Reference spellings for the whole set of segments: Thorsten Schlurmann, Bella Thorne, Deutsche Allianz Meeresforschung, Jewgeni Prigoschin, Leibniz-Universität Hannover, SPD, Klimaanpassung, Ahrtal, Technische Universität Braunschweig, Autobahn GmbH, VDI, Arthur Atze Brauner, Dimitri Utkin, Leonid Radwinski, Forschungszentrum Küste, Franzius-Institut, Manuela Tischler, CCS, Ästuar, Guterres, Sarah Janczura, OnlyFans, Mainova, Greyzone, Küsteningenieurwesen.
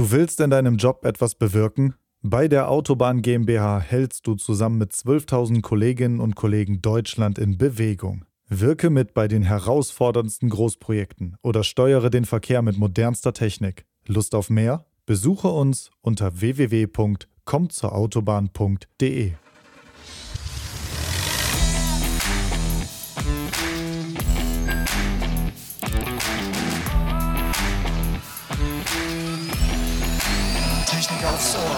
Du willst in deinem Job etwas bewirken? Bei der Autobahn GmbH hältst du zusammen mit 12.000 Kolleginnen und Kollegen Deutschland in Bewegung. Wirke mit bei den herausforderndsten Großprojekten oder steuere den Verkehr mit modernster Technik. Lust auf mehr? Besuche uns unter www.kommtzuurautobahn.de. Technik aufs Ohr.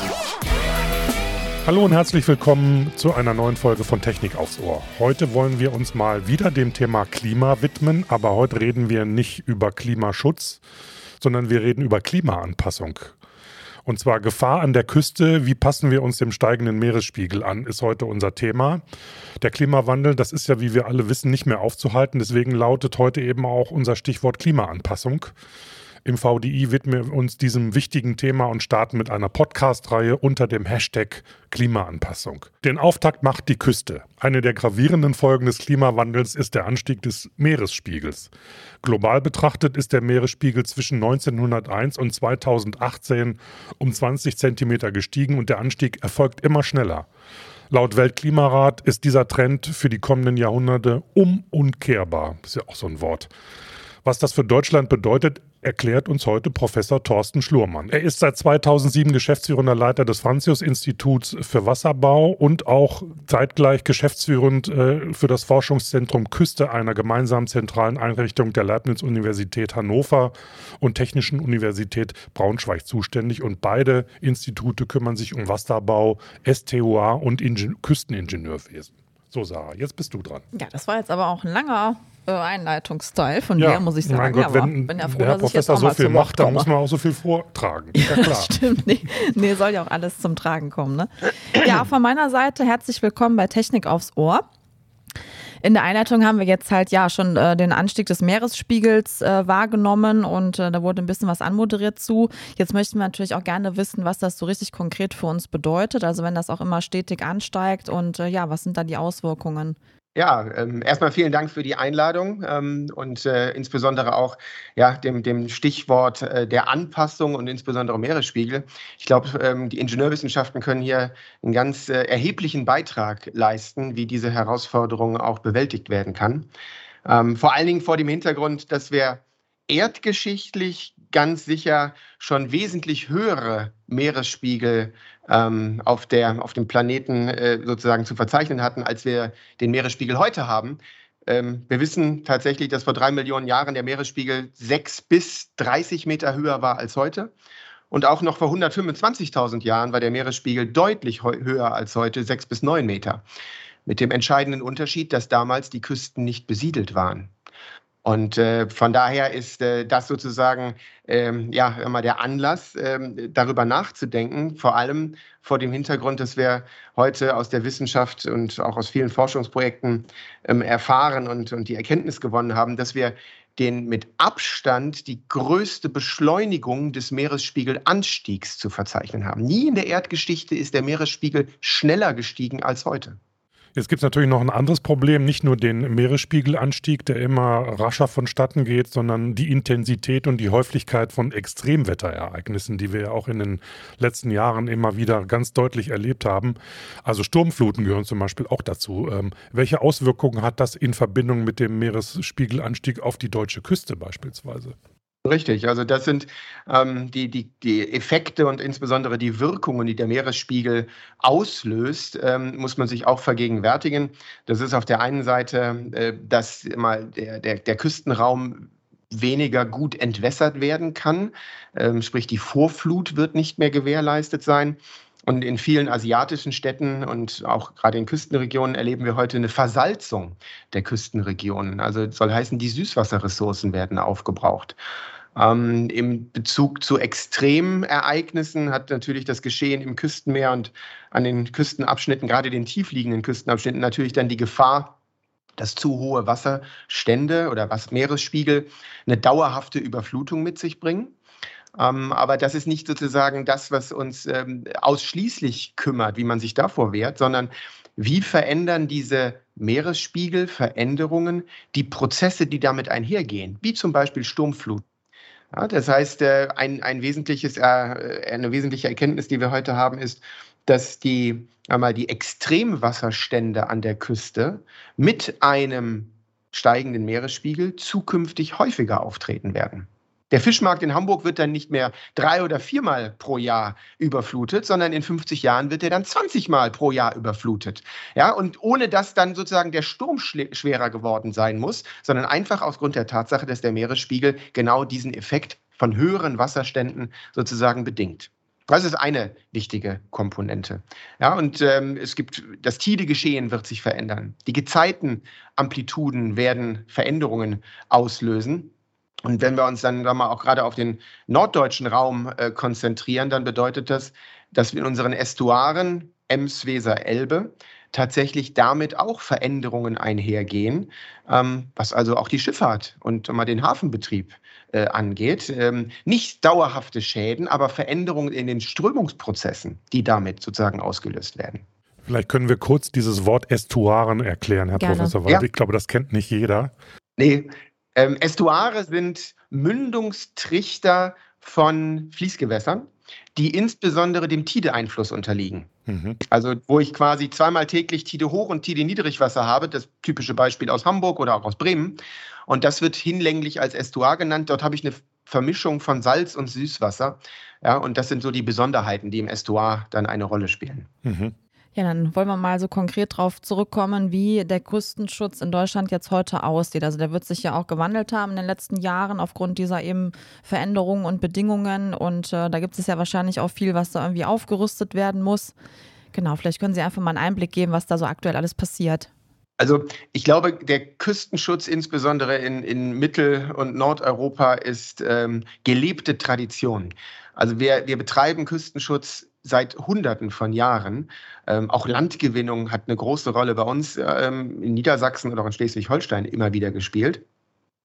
Hallo und herzlich willkommen zu einer neuen Folge von Technik aufs Ohr. Heute wollen wir uns mal wieder dem Thema Klima widmen, aber heute reden wir nicht über Klimaschutz, sondern wir reden über Klimaanpassung. Und zwar Gefahr an der Küste, wie passen wir uns dem steigenden Meeresspiegel an, ist heute unser Thema. Der Klimawandel, das ist ja, wie wir alle wissen, nicht mehr aufzuhalten, deswegen lautet heute eben auch unser Stichwort Klimaanpassung. Im VDI widmen wir uns diesem wichtigen Thema und starten mit einer Podcast-Reihe unter dem Hashtag Klimaanpassung. Den Auftakt macht die Küste. Eine der gravierenden Folgen des Klimawandels ist der Anstieg des Meeresspiegels. Global betrachtet ist der Meeresspiegel zwischen 1901 und 2018 um 20 Zentimeter gestiegen und der Anstieg erfolgt immer schneller. Laut Weltklimarat ist dieser Trend für die kommenden Jahrhunderte unumkehrbar. Ist ja auch so ein Wort. Was das für Deutschland bedeutet, erklärt uns heute Professor Thorsten Schlurmann. Er ist seit 2007 geschäftsführender Leiter des Franzius-Instituts für Wasserbau und auch zeitgleich geschäftsführend für das Forschungszentrum Küste, einer gemeinsamen zentralen Einrichtung der Leibniz-Universität Hannover und Technischen Universität Braunschweig zuständig. Und beide Institute kümmern sich um Wasserbau, STUA und Küsteningenieurwesen. So, Sarah, jetzt bist du dran. Ja, das war jetzt aber auch ein langer Einleitungsteil von mir, muss ich sagen. Mein Gott, aber wenn ja froh, der Herr Professor so viel macht, dann muss man auch so viel vortragen. Ja, klar. Stimmt. Nee, soll ja auch alles zum Tragen kommen. Ne? Ja, von meiner Seite herzlich willkommen bei Technik aufs Ohr. In der Einleitung haben wir jetzt halt schon den Anstieg des Meeresspiegels wahrgenommen und da wurde ein bisschen was anmoderiert zu. Jetzt möchten wir natürlich auch gerne wissen, was das so richtig konkret für uns bedeutet. Also wenn das auch immer stetig ansteigt und was sind da die Auswirkungen? Ja, erstmal vielen Dank für die Einladung und insbesondere auch dem Stichwort der Anpassung und insbesondere Meeresspiegel. Ich glaube, die Ingenieurwissenschaften können hier einen ganz erheblichen Beitrag leisten, wie diese Herausforderung auch bewältigt werden kann. Vor allen Dingen vor dem Hintergrund, dass wir erdgeschichtlich ganz sicher schon wesentlich höhere Meeresspiegel auf dem Planeten sozusagen zu verzeichnen hatten, als wir den Meeresspiegel heute haben. Wir wissen tatsächlich, dass vor 3 Millionen Jahren der Meeresspiegel 6 bis 30 Meter höher war als heute. Und auch noch vor 125.000 Jahren war der Meeresspiegel deutlich höher als heute, 6 bis 9 Meter. Mit dem entscheidenden Unterschied, dass damals die Küsten nicht besiedelt waren. Und von daher ist das sozusagen der Anlass, darüber nachzudenken, vor allem vor dem Hintergrund, dass wir heute aus der Wissenschaft und auch aus vielen Forschungsprojekten erfahren und die Erkenntnis gewonnen haben, dass wir den mit Abstand die größte Beschleunigung des Meeresspiegelanstiegs zu verzeichnen haben. Nie in der Erdgeschichte ist der Meeresspiegel schneller gestiegen als heute. Jetzt gibt es natürlich noch ein anderes Problem, nicht nur den Meeresspiegelanstieg, der immer rascher vonstatten geht, sondern die Intensität und die Häufigkeit von Extremwetterereignissen, die wir ja auch in den letzten Jahren immer wieder ganz deutlich erlebt haben. Also Sturmfluten gehören zum Beispiel auch dazu. Welche Auswirkungen hat das in Verbindung mit dem Meeresspiegelanstieg auf die deutsche Küste beispielsweise? Richtig, also das sind die Effekte und insbesondere die Wirkungen, die der Meeresspiegel auslöst, muss man sich auch vergegenwärtigen. Das ist auf der einen Seite, dass immer der Küstenraum weniger gut entwässert werden kann, sprich die Vorflut wird nicht mehr gewährleistet sein. Und in vielen asiatischen Städten und auch gerade in Küstenregionen erleben wir heute eine Versalzung der Küstenregionen. Also soll heißen, die Süßwasserressourcen werden aufgebraucht. Im Bezug zu extremen Ereignissen hat natürlich das Geschehen im Küstenmeer und an den Küstenabschnitten, gerade den tiefliegenden Küstenabschnitten, natürlich dann die Gefahr, dass zu hohe Wasserstände oder Meeresspiegel eine dauerhafte Überflutung mit sich bringen. Aber das ist nicht sozusagen das, was uns ausschließlich kümmert, wie man sich davor wehrt, sondern wie verändern diese Meeresspiegelveränderungen die Prozesse, die damit einhergehen, wie zum Beispiel Sturmfluten. Ja, das heißt, eine wesentliche Erkenntnis, die wir heute haben, ist, dass die Extremwasserstände an der Küste mit einem steigenden Meeresspiegel zukünftig häufiger auftreten werden. Der Fischmarkt in Hamburg wird dann nicht mehr 3 oder 4 Mal pro Jahr überflutet, sondern in 50 Jahren wird er dann 20 Mal pro Jahr überflutet. Ja, und ohne dass dann sozusagen der Sturm schwerer geworden sein muss, sondern einfach aufgrund der Tatsache, dass der Meeresspiegel genau diesen Effekt von höheren Wasserständen sozusagen bedingt. Das ist eine wichtige Komponente. Ja, und das Tidegeschehen wird sich verändern. Die Gezeitenamplituden werden Veränderungen auslösen. Und wenn wir uns dann auch gerade auf den norddeutschen Raum konzentrieren, dann bedeutet das, dass wir in unseren Estuaren Ems, Weser, Elbe tatsächlich damit auch Veränderungen einhergehen, was also auch die Schifffahrt und den Hafenbetrieb angeht. Nicht dauerhafte Schäden, aber Veränderungen in den Strömungsprozessen, die damit sozusagen ausgelöst werden. Vielleicht können wir kurz dieses Wort Estuaren erklären, Herr Professor, weil ich glaube, das kennt nicht jeder. Nee. Estuare sind Mündungstrichter von Fließgewässern, die insbesondere dem Tide-Einfluss unterliegen. Mhm. Also wo ich quasi zweimal täglich Tide-Hoch- und Tide-Niedrigwasser habe, das typische Beispiel aus Hamburg oder auch aus Bremen. Und das wird hinlänglich als Estuar genannt. Dort habe ich eine Vermischung von Salz- und Süßwasser. Ja, und das sind so die Besonderheiten, die im Estuar dann eine Rolle spielen. Mhm. Ja, dann wollen wir mal so konkret drauf zurückkommen, wie der Küstenschutz in Deutschland jetzt heute aussieht. Also der wird sich ja auch gewandelt haben in den letzten Jahren aufgrund dieser eben Veränderungen und Bedingungen. Und da gibt es ja wahrscheinlich auch viel, was da irgendwie aufgerüstet werden muss. Genau, vielleicht können Sie einfach mal einen Einblick geben, was da so aktuell alles passiert. Also ich glaube, der Küstenschutz insbesondere in Mittel- und Nordeuropa ist gelebte Tradition. Also wir betreiben Küstenschutz seit Hunderten von Jahren. Auch Landgewinnung hat eine große Rolle bei uns in Niedersachsen oder auch in Schleswig-Holstein immer wieder gespielt.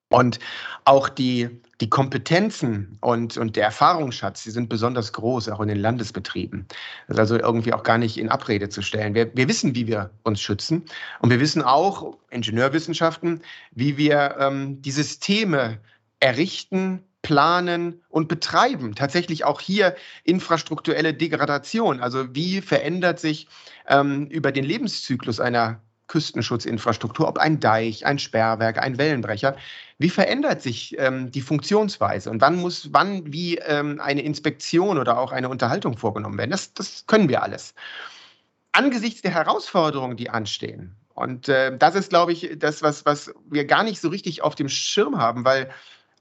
Und auch die Kompetenzen und der Erfahrungsschatz, die sind besonders groß, auch in den Landesbetrieben. Das ist also irgendwie auch gar nicht in Abrede zu stellen. Wir wissen, wie wir uns schützen. Und wir wissen auch, Ingenieurwissenschaften, wie wir die Systeme errichten, planen und betreiben. Tatsächlich auch hier infrastrukturelle Degradation. Also wie verändert sich über den Lebenszyklus einer Küstenschutzinfrastruktur, ob ein Deich, ein Sperrwerk, ein Wellenbrecher, wie verändert sich die Funktionsweise und wann eine Inspektion oder auch eine Unterhaltung vorgenommen werden. Das können wir alles. Angesichts der Herausforderungen, die anstehen, und das ist, glaube ich, das, was wir gar nicht so richtig auf dem Schirm haben, weil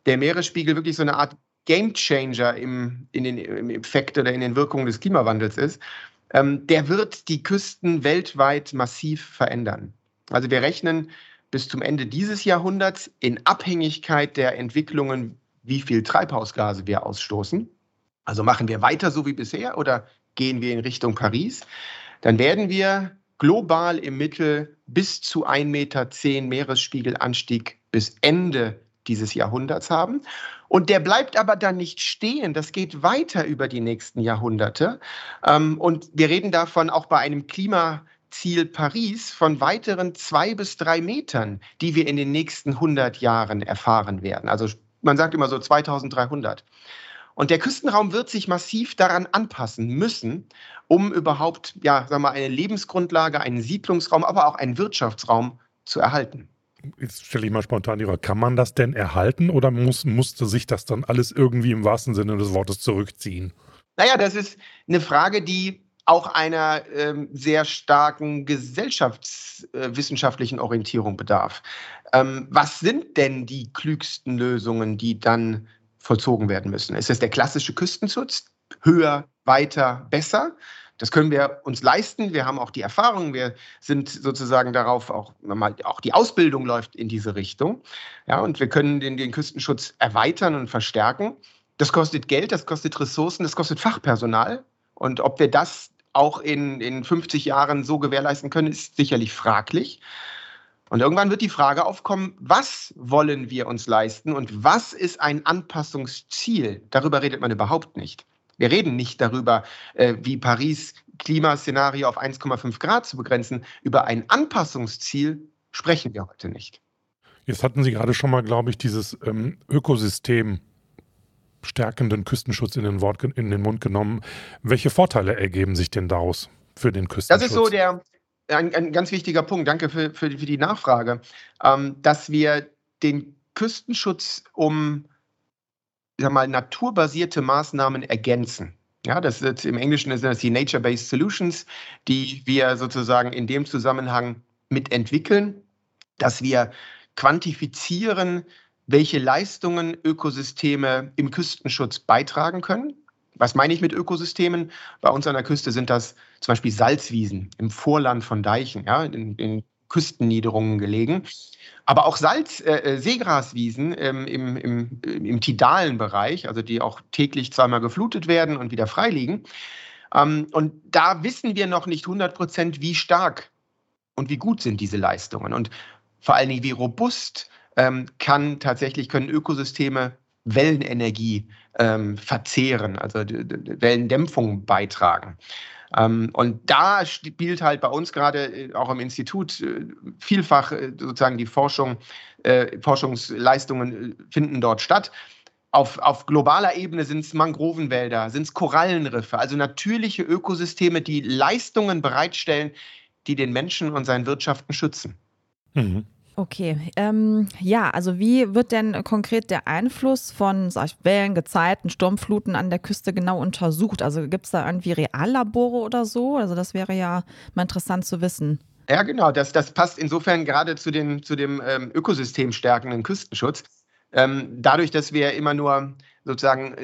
der Meeresspiegel wirklich so eine Art Gamechanger im Effekt oder in den Wirkungen des Klimawandels ist, der wird die Küsten weltweit massiv verändern. Also wir rechnen bis zum Ende dieses Jahrhunderts in Abhängigkeit der Entwicklungen, wie viel Treibhausgase wir ausstoßen. Also machen wir weiter so wie bisher oder gehen wir in Richtung Paris? Dann werden wir global im Mittel bis zu 1,10 Meter Meeresspiegelanstieg bis Ende dieses Jahrhunderts haben. Und der bleibt aber dann nicht stehen. Das geht weiter über die nächsten Jahrhunderte. Und wir reden davon auch bei einem Klimaziel Paris von weiteren 2 bis 3 Metern, die wir in den nächsten 100 Jahren erfahren werden. Also man sagt immer so 2300. Und der Küstenraum wird sich massiv daran anpassen müssen, um überhaupt eine Lebensgrundlage, einen Siedlungsraum, aber auch einen Wirtschaftsraum zu erhalten. Jetzt stelle ich mal spontan die Frage, kann man das denn erhalten oder musste sich das dann alles irgendwie im wahrsten Sinne des Wortes zurückziehen? Naja, das ist eine Frage, die auch einer sehr starken gesellschaftswissenschaftlichen Orientierung bedarf. Was sind denn die klügsten Lösungen, die dann vollzogen werden müssen? Ist das der klassische Küstenschutz? Höher, weiter, besser? Das können wir uns leisten. Wir haben auch die Erfahrung. Wir sind sozusagen darauf auch die Ausbildung läuft in diese Richtung. Ja, und wir können den Küstenschutz erweitern und verstärken. Das kostet Geld, das kostet Ressourcen, das kostet Fachpersonal. Und ob wir das auch in 50 Jahren so gewährleisten können, ist sicherlich fraglich. Und irgendwann wird die Frage aufkommen, was wollen wir uns leisten und was ist ein Anpassungsziel? Darüber redet man überhaupt nicht. Wir reden nicht darüber, wie Paris Klimaszenario auf 1,5 Grad zu begrenzen. Über ein Anpassungsziel sprechen wir heute nicht. Jetzt hatten Sie gerade schon mal, glaube ich, dieses Ökosystem stärkenden Küstenschutz in den Mund genommen. Welche Vorteile ergeben sich denn daraus für den Küstenschutz? Das ist so ein ganz wichtiger Punkt. Danke für die Nachfrage. Dass wir den Küstenschutz naturbasierte Maßnahmen ergänzen. Ja, das ist, im Englischen sind das die Nature-Based Solutions, die wir sozusagen in dem Zusammenhang mitentwickeln, dass wir quantifizieren, welche Leistungen Ökosysteme im Küstenschutz beitragen können. Was meine ich mit Ökosystemen? Bei uns an der Küste sind das zum Beispiel Salzwiesen im Vorland von Deichen, ja, in Küstenniederungen gelegen. Aber auch Seegraswiesen im tidalen Bereich, also die auch täglich zweimal geflutet werden und wieder freiliegen. Und da wissen wir noch nicht 100%, wie stark und wie gut sind diese Leistungen. Und vor allen Dingen, wie robust können Ökosysteme Wellenenergie verzehren, also Wellendämpfung beitragen. Und da spielt halt bei uns gerade auch im Institut vielfach sozusagen die Forschung, Forschungsleistungen finden dort statt. Auf globaler Ebene sind es Mangrovenwälder, sind es Korallenriffe, also natürliche Ökosysteme, die Leistungen bereitstellen, die den Menschen und seinen Wirtschaften schützen. Mhm. Okay, also wie wird denn konkret der Einfluss von Wellen, Gezeiten, Sturmfluten an der Küste genau untersucht? Also gibt es da irgendwie Reallabore oder so? Also das wäre ja mal interessant zu wissen. Ja, genau, das passt insofern gerade zu dem ökosystemstärkenden Küstenschutz. Dadurch, dass wir immer nur sozusagen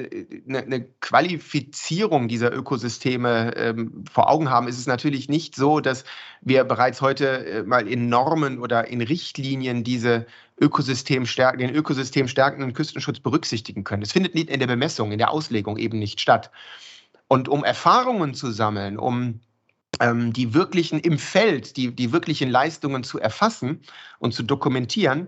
eine Qualifizierung dieser Ökosysteme vor Augen haben, ist es natürlich nicht so, dass wir bereits heute mal in Normen oder in Richtlinien den ökosystemstärkenden Küstenschutz berücksichtigen können. Das findet nicht in der Bemessung, in der Auslegung eben nicht statt. Und um Erfahrungen zu sammeln, um die wirklichen Leistungen zu erfassen und zu dokumentieren,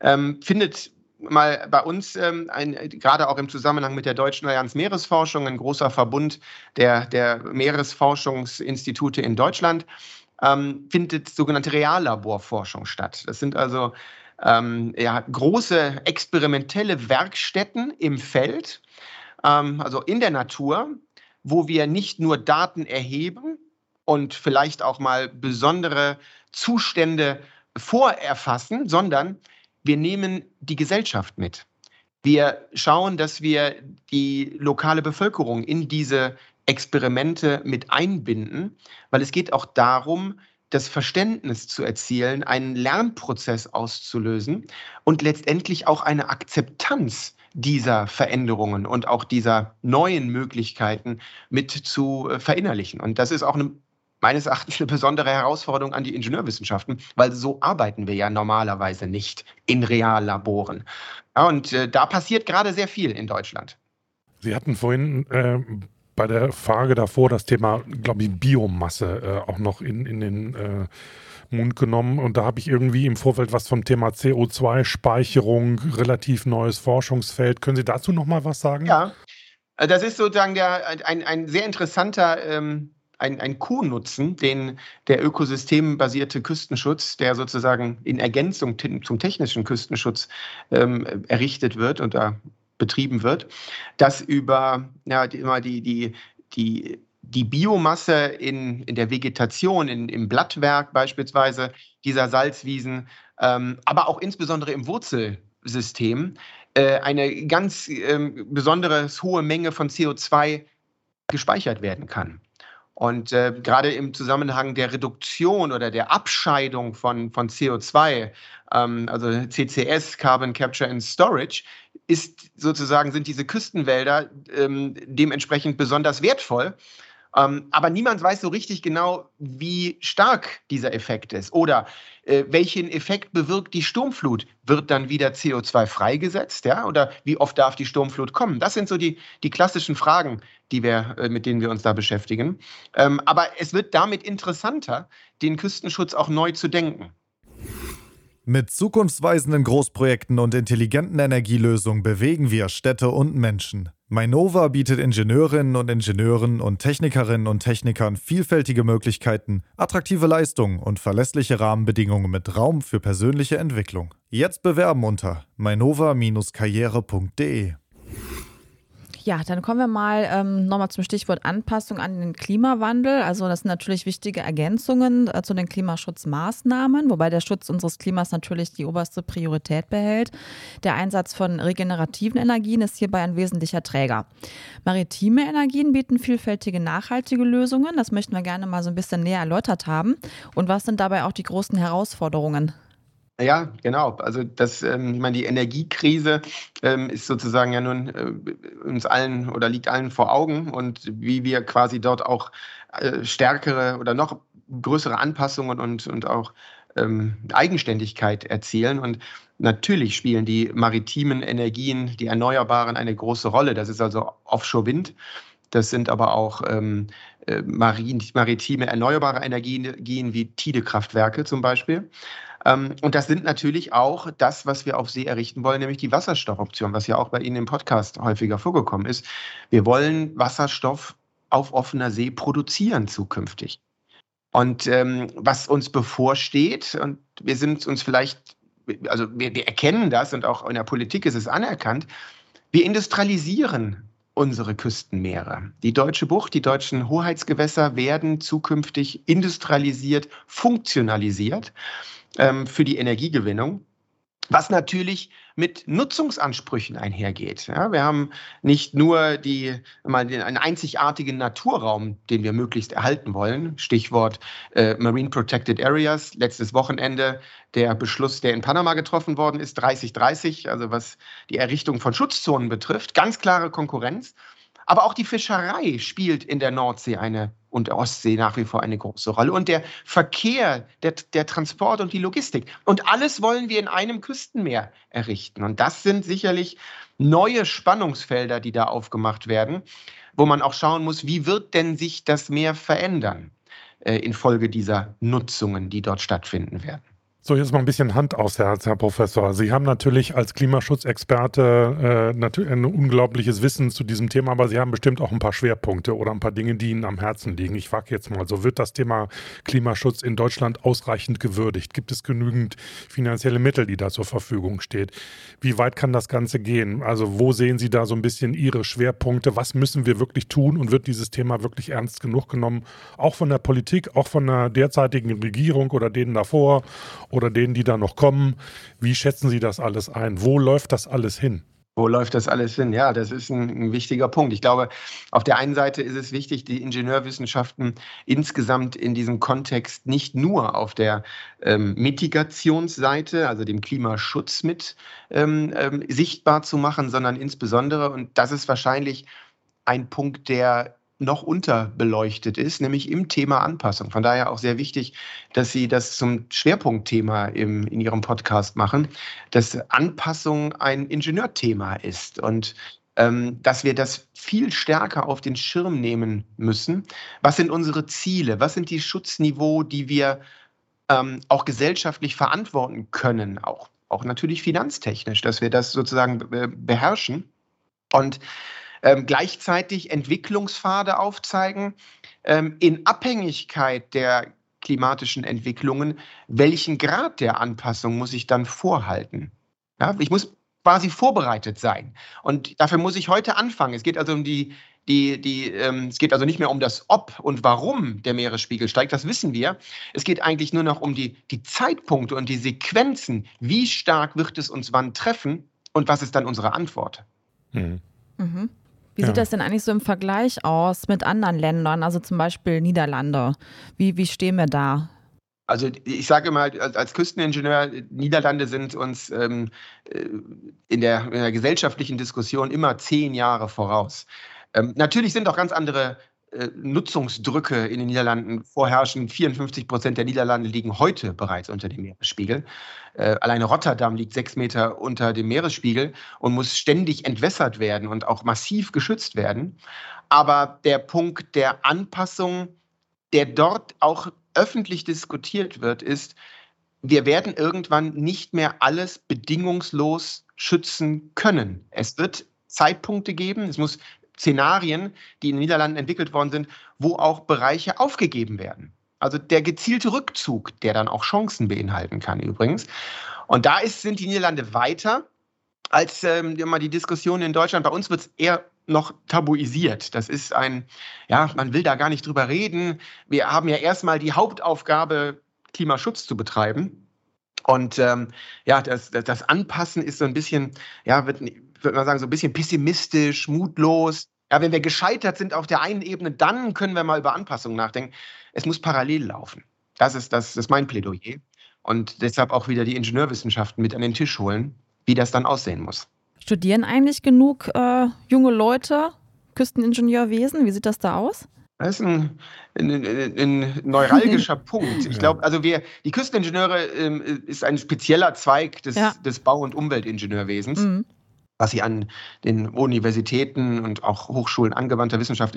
findet mal bei uns, gerade auch im Zusammenhang mit der Deutschen Allianz Meeresforschung, ein großer Verbund der Meeresforschungsinstitute in Deutschland, findet sogenannte Reallaborforschung statt. Das sind also große experimentelle Werkstätten im Feld, also in der Natur, wo wir nicht nur Daten erheben und vielleicht auch mal besondere Zustände vorerfassen, sondern wir nehmen die Gesellschaft mit. Wir schauen, dass wir die lokale Bevölkerung in diese Experimente mit einbinden, weil es geht auch darum, das Verständnis zu erzielen, einen Lernprozess auszulösen und letztendlich auch eine Akzeptanz dieser Veränderungen und auch dieser neuen Möglichkeiten mit zu verinnerlichen. Und das ist auch meines Erachtens eine besondere Herausforderung an die Ingenieurwissenschaften, weil so arbeiten wir ja normalerweise nicht in Reallaboren. Ja, und da passiert gerade sehr viel in Deutschland. Sie hatten vorhin bei der Frage davor das Thema, glaube ich, Biomasse auch noch in den Mund genommen. Und da habe ich irgendwie im Vorfeld was vom Thema CO2-Speicherung, relativ neues Forschungsfeld. Können Sie dazu noch mal was sagen? Ja, das ist sozusagen ein sehr interessanter Ein Co-Nutzen, den der ökosystembasierte Küstenschutz, der sozusagen in Ergänzung zum technischen Küstenschutz errichtet wird und da betrieben wird, dass über die Biomasse in der Vegetation, im Blattwerk beispielsweise dieser Salzwiesen, aber auch insbesondere im Wurzelsystem, eine ganz besonders hohe Menge von CO2 gespeichert werden kann. Und gerade im Zusammenhang der Reduktion oder der Abscheidung von CO2, also CCS, Carbon Capture and Storage, sind diese Küstenwälder dementsprechend besonders wertvoll. Aber niemand weiß so richtig genau, wie stark dieser Effekt ist oder welchen Effekt bewirkt die Sturmflut. Wird dann wieder CO2 freigesetzt, ja? Oder wie oft darf die Sturmflut kommen? Das sind so die klassischen Fragen, mit denen wir uns da beschäftigen. Aber es wird damit interessanter, den Küstenschutz auch neu zu denken. Mit zukunftsweisenden Großprojekten und intelligenten Energielösungen bewegen wir Städte und Menschen. Mainova bietet Ingenieuren und Technikerinnen und Technikern vielfältige Möglichkeiten, attraktive Leistungen und verlässliche Rahmenbedingungen mit Raum für persönliche Entwicklung. Jetzt bewerben unter mainova-karriere.de. Ja, dann kommen wir mal nochmal zum Stichwort Anpassung an den Klimawandel. Also das sind natürlich wichtige Ergänzungen zu den Klimaschutzmaßnahmen, wobei der Schutz unseres Klimas natürlich die oberste Priorität behält. Der Einsatz von regenerativen Energien ist hierbei ein wesentlicher Träger. Maritime Energien bieten vielfältige, nachhaltige Lösungen. Das möchten wir gerne mal so ein bisschen näher erläutert haben. Und was sind dabei auch die großen Herausforderungen? Ja, genau. Also ich meine, die Energiekrise ist sozusagen ja nun uns allen oder liegt allen vor Augen, und wie wir quasi dort auch stärkere oder noch größere Anpassungen und auch Eigenständigkeit erzielen. Und natürlich spielen die maritimen Energien, die Erneuerbaren, eine große Rolle. Das ist also Offshore-Wind. Das sind aber auch maritime erneuerbare Energien wie Tidekraftwerke zum Beispiel. Und das sind natürlich auch das, was wir auf See errichten wollen, nämlich die Wasserstoffoption, was ja auch bei Ihnen im Podcast häufiger vorgekommen ist. Wir wollen Wasserstoff auf offener See produzieren zukünftig. Und was uns bevorsteht, und wir sind uns vielleicht, also wir erkennen das, und auch in der Politik ist es anerkannt, wir industrialisieren unsere Küstenmeere. Die Deutsche Bucht, die deutschen Hoheitsgewässer werden zukünftig industrialisiert, funktionalisiert für die Energiegewinnung, was natürlich mit Nutzungsansprüchen einhergeht. Ja, wir haben nicht nur einen einzigartigen Naturraum, den wir möglichst erhalten wollen, Stichwort Marine Protected Areas, letztes Wochenende der Beschluss, der in Panama getroffen worden ist, 30-30, also was die Errichtung von Schutzzonen betrifft, ganz klare Konkurrenz. Aber auch die Fischerei spielt in der Nordsee und der Ostsee nach wie vor eine große Rolle. Und der Verkehr, der Transport und die Logistik. Und alles wollen wir in einem Küstenmeer errichten. Und das sind sicherlich neue Spannungsfelder, die da aufgemacht werden, wo man auch schauen muss, wie wird denn sich das Meer verändern infolge dieser Nutzungen, die dort stattfinden werden. So, jetzt mal ein bisschen Hand aufs Herz, Herr Professor. Sie haben natürlich als Klimaschutzexperte ein unglaubliches Wissen zu diesem Thema, aber Sie haben bestimmt auch ein paar Schwerpunkte oder ein paar Dinge, die Ihnen am Herzen liegen. Ich frage jetzt mal, so wird das Thema Klimaschutz in Deutschland ausreichend gewürdigt? Gibt es genügend finanzielle Mittel, die da zur Verfügung stehen? Wie weit kann das Ganze gehen? Also wo sehen Sie da so ein bisschen Ihre Schwerpunkte? Was müssen wir wirklich tun, und wird dieses Thema wirklich ernst genug genommen? Auch von der Politik, auch von der derzeitigen Regierung oder denen davor? Oder denen, die da noch kommen. Wie schätzen Sie das alles ein? Wo läuft das alles hin? Wo läuft das alles hin? Ja, das ist ein wichtiger Punkt. Ich glaube, auf der einen Seite ist es wichtig, die Ingenieurwissenschaften insgesamt in diesem Kontext nicht nur auf der Mitigationsseite, also dem Klimaschutz mit sichtbar zu machen, sondern insbesondere, und das ist wahrscheinlich ein Punkt, der noch unterbeleuchtet ist, nämlich im Thema Anpassung. Von daher auch sehr wichtig, dass Sie das zum Schwerpunktthema in Ihrem Podcast machen, dass Anpassung ein Ingenieurthema ist und dass wir das viel stärker auf den Schirm nehmen müssen. Was sind unsere Ziele? Was sind die Schutzniveaus, die wir auch gesellschaftlich verantworten können? Auch natürlich finanztechnisch, dass wir das sozusagen beherrschen. Und gleichzeitig Entwicklungspfade aufzeigen, in Abhängigkeit der klimatischen Entwicklungen, welchen Grad der Anpassung muss ich dann vorhalten? Ja, ich muss quasi vorbereitet sein. Und dafür muss ich heute anfangen. Es geht also um es geht also nicht mehr um das Ob und Warum der Meeresspiegel steigt, das wissen wir. Es geht eigentlich nur noch um die Zeitpunkte und die Sequenzen. Wie stark wird es uns wann treffen und was ist dann unsere Antwort? Mhm. Wie sieht das denn eigentlich so im Vergleich aus mit anderen Ländern, also zum Beispiel Niederlande? Wie stehen wir da? Also ich sage immer, als Küsteningenieur, Niederlande sind uns in der gesellschaftlichen Diskussion immer 10 Jahre voraus. Natürlich sind auch ganz andere Nutzungsdrücke in den Niederlanden vorherrschen. 54% der Niederlande liegen heute bereits unter dem Meeresspiegel. Alleine Rotterdam liegt 6 Meter unter dem Meeresspiegel und muss ständig entwässert werden und auch massiv geschützt werden. Aber der Punkt der Anpassung, der dort auch öffentlich diskutiert wird, ist, wir werden irgendwann nicht mehr alles bedingungslos schützen können. Es wird Zeitpunkte geben, es muss Szenarien, die in den Niederlanden entwickelt worden sind, wo auch Bereiche aufgegeben werden. Also der gezielte Rückzug, der dann auch Chancen beinhalten kann übrigens. Und da sind die Niederlande weiter als immer die Diskussion in Deutschland. Bei uns wird es eher noch tabuisiert. Das ist man will da gar nicht drüber reden. Wir haben ja erstmal die Hauptaufgabe, Klimaschutz zu betreiben. Und das Anpassen ist so ein bisschen, würde man sagen, so ein bisschen pessimistisch, mutlos. Ja, wenn wir gescheitert sind auf der einen Ebene, dann können wir mal über Anpassungen nachdenken. Es muss parallel laufen. Das ist mein Plädoyer. Und deshalb auch wieder die Ingenieurwissenschaften mit an den Tisch holen, wie das dann aussehen muss. Studieren eigentlich genug junge Leute Küsteningenieurwesen? Wie sieht das da aus? Das ist ein neuralgischer Punkt. Ich glaube, die Küsteningenieure ist ein spezieller Zweig des Bau- und Umweltingenieurwesens. Mhm. Was sie an den Universitäten und auch Hochschulen angewandter Wissenschaft,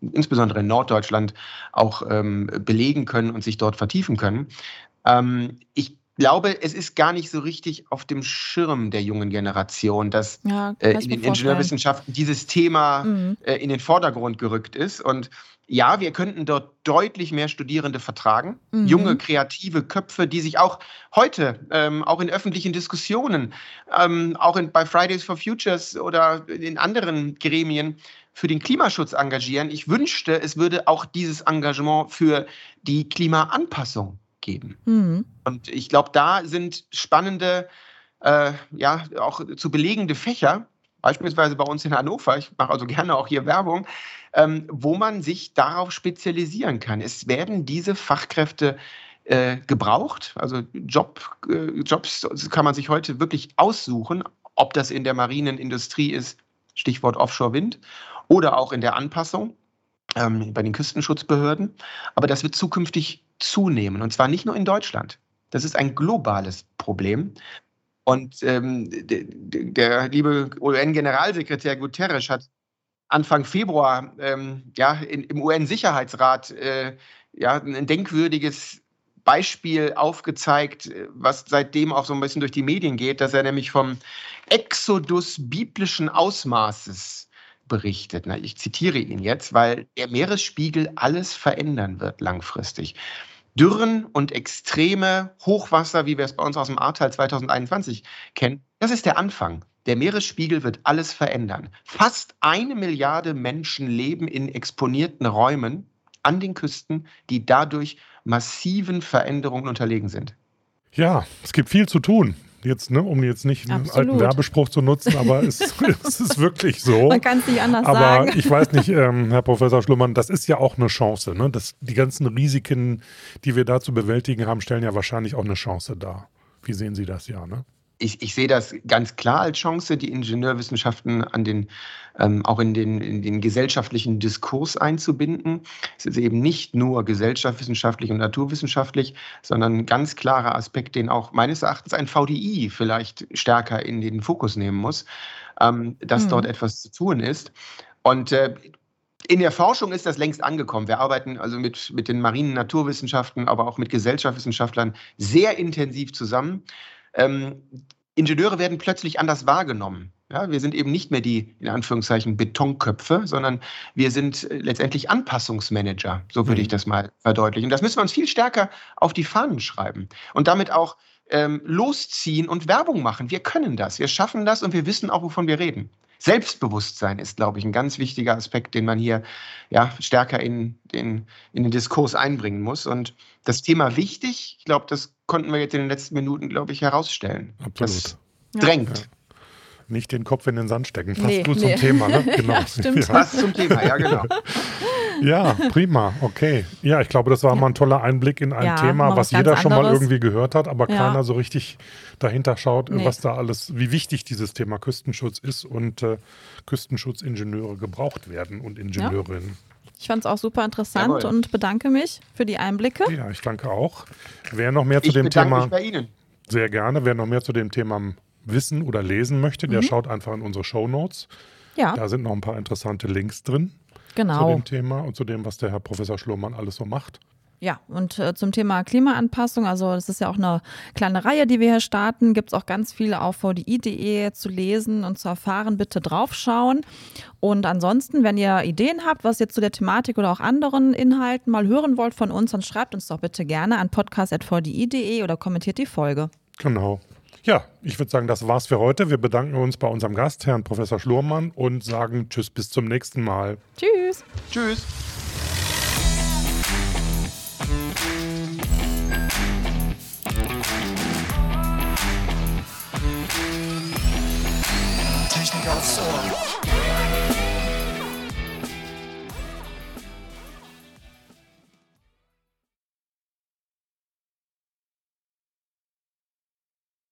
insbesondere in Norddeutschland, auch belegen können und sich dort vertiefen können. Ich glaube, es ist gar nicht so richtig auf dem Schirm der jungen Generation, dass in den Ingenieurwissenschaften dieses Thema in den Vordergrund gerückt ist. Und ja, wir könnten dort deutlich mehr Studierende vertragen. Mhm. Junge, kreative Köpfe, die sich auch heute, auch in öffentlichen Diskussionen, auch bei Fridays for Futures oder in anderen Gremien für den Klimaschutz engagieren. Ich wünschte, es würde auch dieses Engagement für die Klimaanpassung geben. Mhm. Und ich glaube, da sind spannende, auch zu belegende Fächer, beispielsweise bei uns in Hannover, ich mache also gerne auch hier Werbung, wo man sich darauf spezialisieren kann. Es werden diese Fachkräfte gebraucht, also Jobs kann man sich heute wirklich aussuchen, ob das in der marinen Industrie ist, Stichwort Offshore-Wind, oder auch in der Anpassung bei den Küstenschutzbehörden. Aber das wird zukünftig zunehmen, und zwar nicht nur in Deutschland. Das ist ein globales Problem. Und der liebe UN-Generalsekretär Guterres hat Anfang Februar im UN-Sicherheitsrat ein denkwürdiges Beispiel aufgezeigt, was seitdem auch so ein bisschen durch die Medien geht, dass er nämlich vom Exodus biblischen Ausmaßes berichtet. Na, ich zitiere ihn jetzt, weil der Meeresspiegel alles verändern wird langfristig. Dürren und extreme Hochwasser, wie wir es bei uns aus dem Ahrtal 2021 kennen, das ist der Anfang. Der Meeresspiegel wird alles verändern. Fast 1 Milliarde Menschen leben in exponierten Räumen an den Küsten, die dadurch massiven Veränderungen unterlegen sind. Ja, es gibt viel zu tun. Jetzt, um jetzt nicht einen alten Werbespruch zu nutzen, aber es ist wirklich so. Man kann es nicht anders sagen. Aber ich weiß nicht, Herr Professor Schlurmann, das ist ja auch eine Chance. Ne? Die ganzen Risiken, die wir da zu bewältigen haben, stellen ja wahrscheinlich auch eine Chance dar. Wie sehen Sie das ? Ich sehe das ganz klar als Chance, die Ingenieurwissenschaften an den, auch in den gesellschaftlichen Diskurs einzubinden. Es ist eben nicht nur gesellschaftswissenschaftlich und naturwissenschaftlich, sondern ein ganz klarer Aspekt, den auch meines Erachtens ein VDI vielleicht stärker in den Fokus nehmen muss, dass dort etwas zu tun ist. Und in der Forschung ist das längst angekommen. Wir arbeiten also mit den marinen Naturwissenschaften, aber auch mit Gesellschaftswissenschaftlern sehr intensiv zusammen. Ingenieure werden plötzlich anders wahrgenommen. Ja, wir sind eben nicht mehr die, in Anführungszeichen, Betonköpfe, sondern wir sind letztendlich Anpassungsmanager, so würde ich das mal verdeutlichen. Und das müssen wir uns viel stärker auf die Fahnen schreiben und damit auch losziehen und Werbung machen. Wir können das, wir schaffen das und wir wissen auch, wovon wir reden. Selbstbewusstsein ist, glaube ich, ein ganz wichtiger Aspekt, den man hier stärker in den Diskurs einbringen muss. Und das Thema wichtig, ich glaube, das konnten wir jetzt in den letzten Minuten, glaube ich, herausstellen. Absolut. Das drängt. Ja. Nicht den Kopf in den Sand stecken. Passt gut zum Thema, ne? Genau. Ja, passt zum Thema, ja, genau. Ja, prima, okay. Ja, ich glaube, das war mal ein toller Einblick in ein Thema, was jeder schon mal irgendwie gehört hat, aber keiner so richtig dahinter schaut, was da alles, wie wichtig dieses Thema Küstenschutz ist und Küstenschutzingenieure gebraucht werden und Ingenieurinnen. Ja. Ich fand es auch super interessant und bedanke mich für die Einblicke. Ja, ich danke auch. Sehr gerne. Wer noch mehr zu dem Thema wissen oder lesen möchte, der schaut einfach in unsere Shownotes. Ja. Da sind noch ein paar interessante Links drin. Genau. Zu dem Thema und zu dem, was der Herr Professor Schlurmann alles so macht. Ja, und zum Thema Klimaanpassung, also das ist ja auch eine kleine Reihe, die wir hier starten, gibt es auch ganz viele auf vdi.de zu lesen und zu erfahren, bitte draufschauen. Und ansonsten, wenn ihr Ideen habt, was ihr zu der Thematik oder auch anderen Inhalten mal hören wollt von uns, dann schreibt uns doch bitte gerne an podcast.vdi.de oder kommentiert die Folge. Genau. Ja, ich würde sagen, das war's für heute. Wir bedanken uns bei unserem Gast, Herrn Professor Schlurmann, und sagen tschüss, bis zum nächsten Mal. Tschüss. Tschüss. Technik aufs Ohr.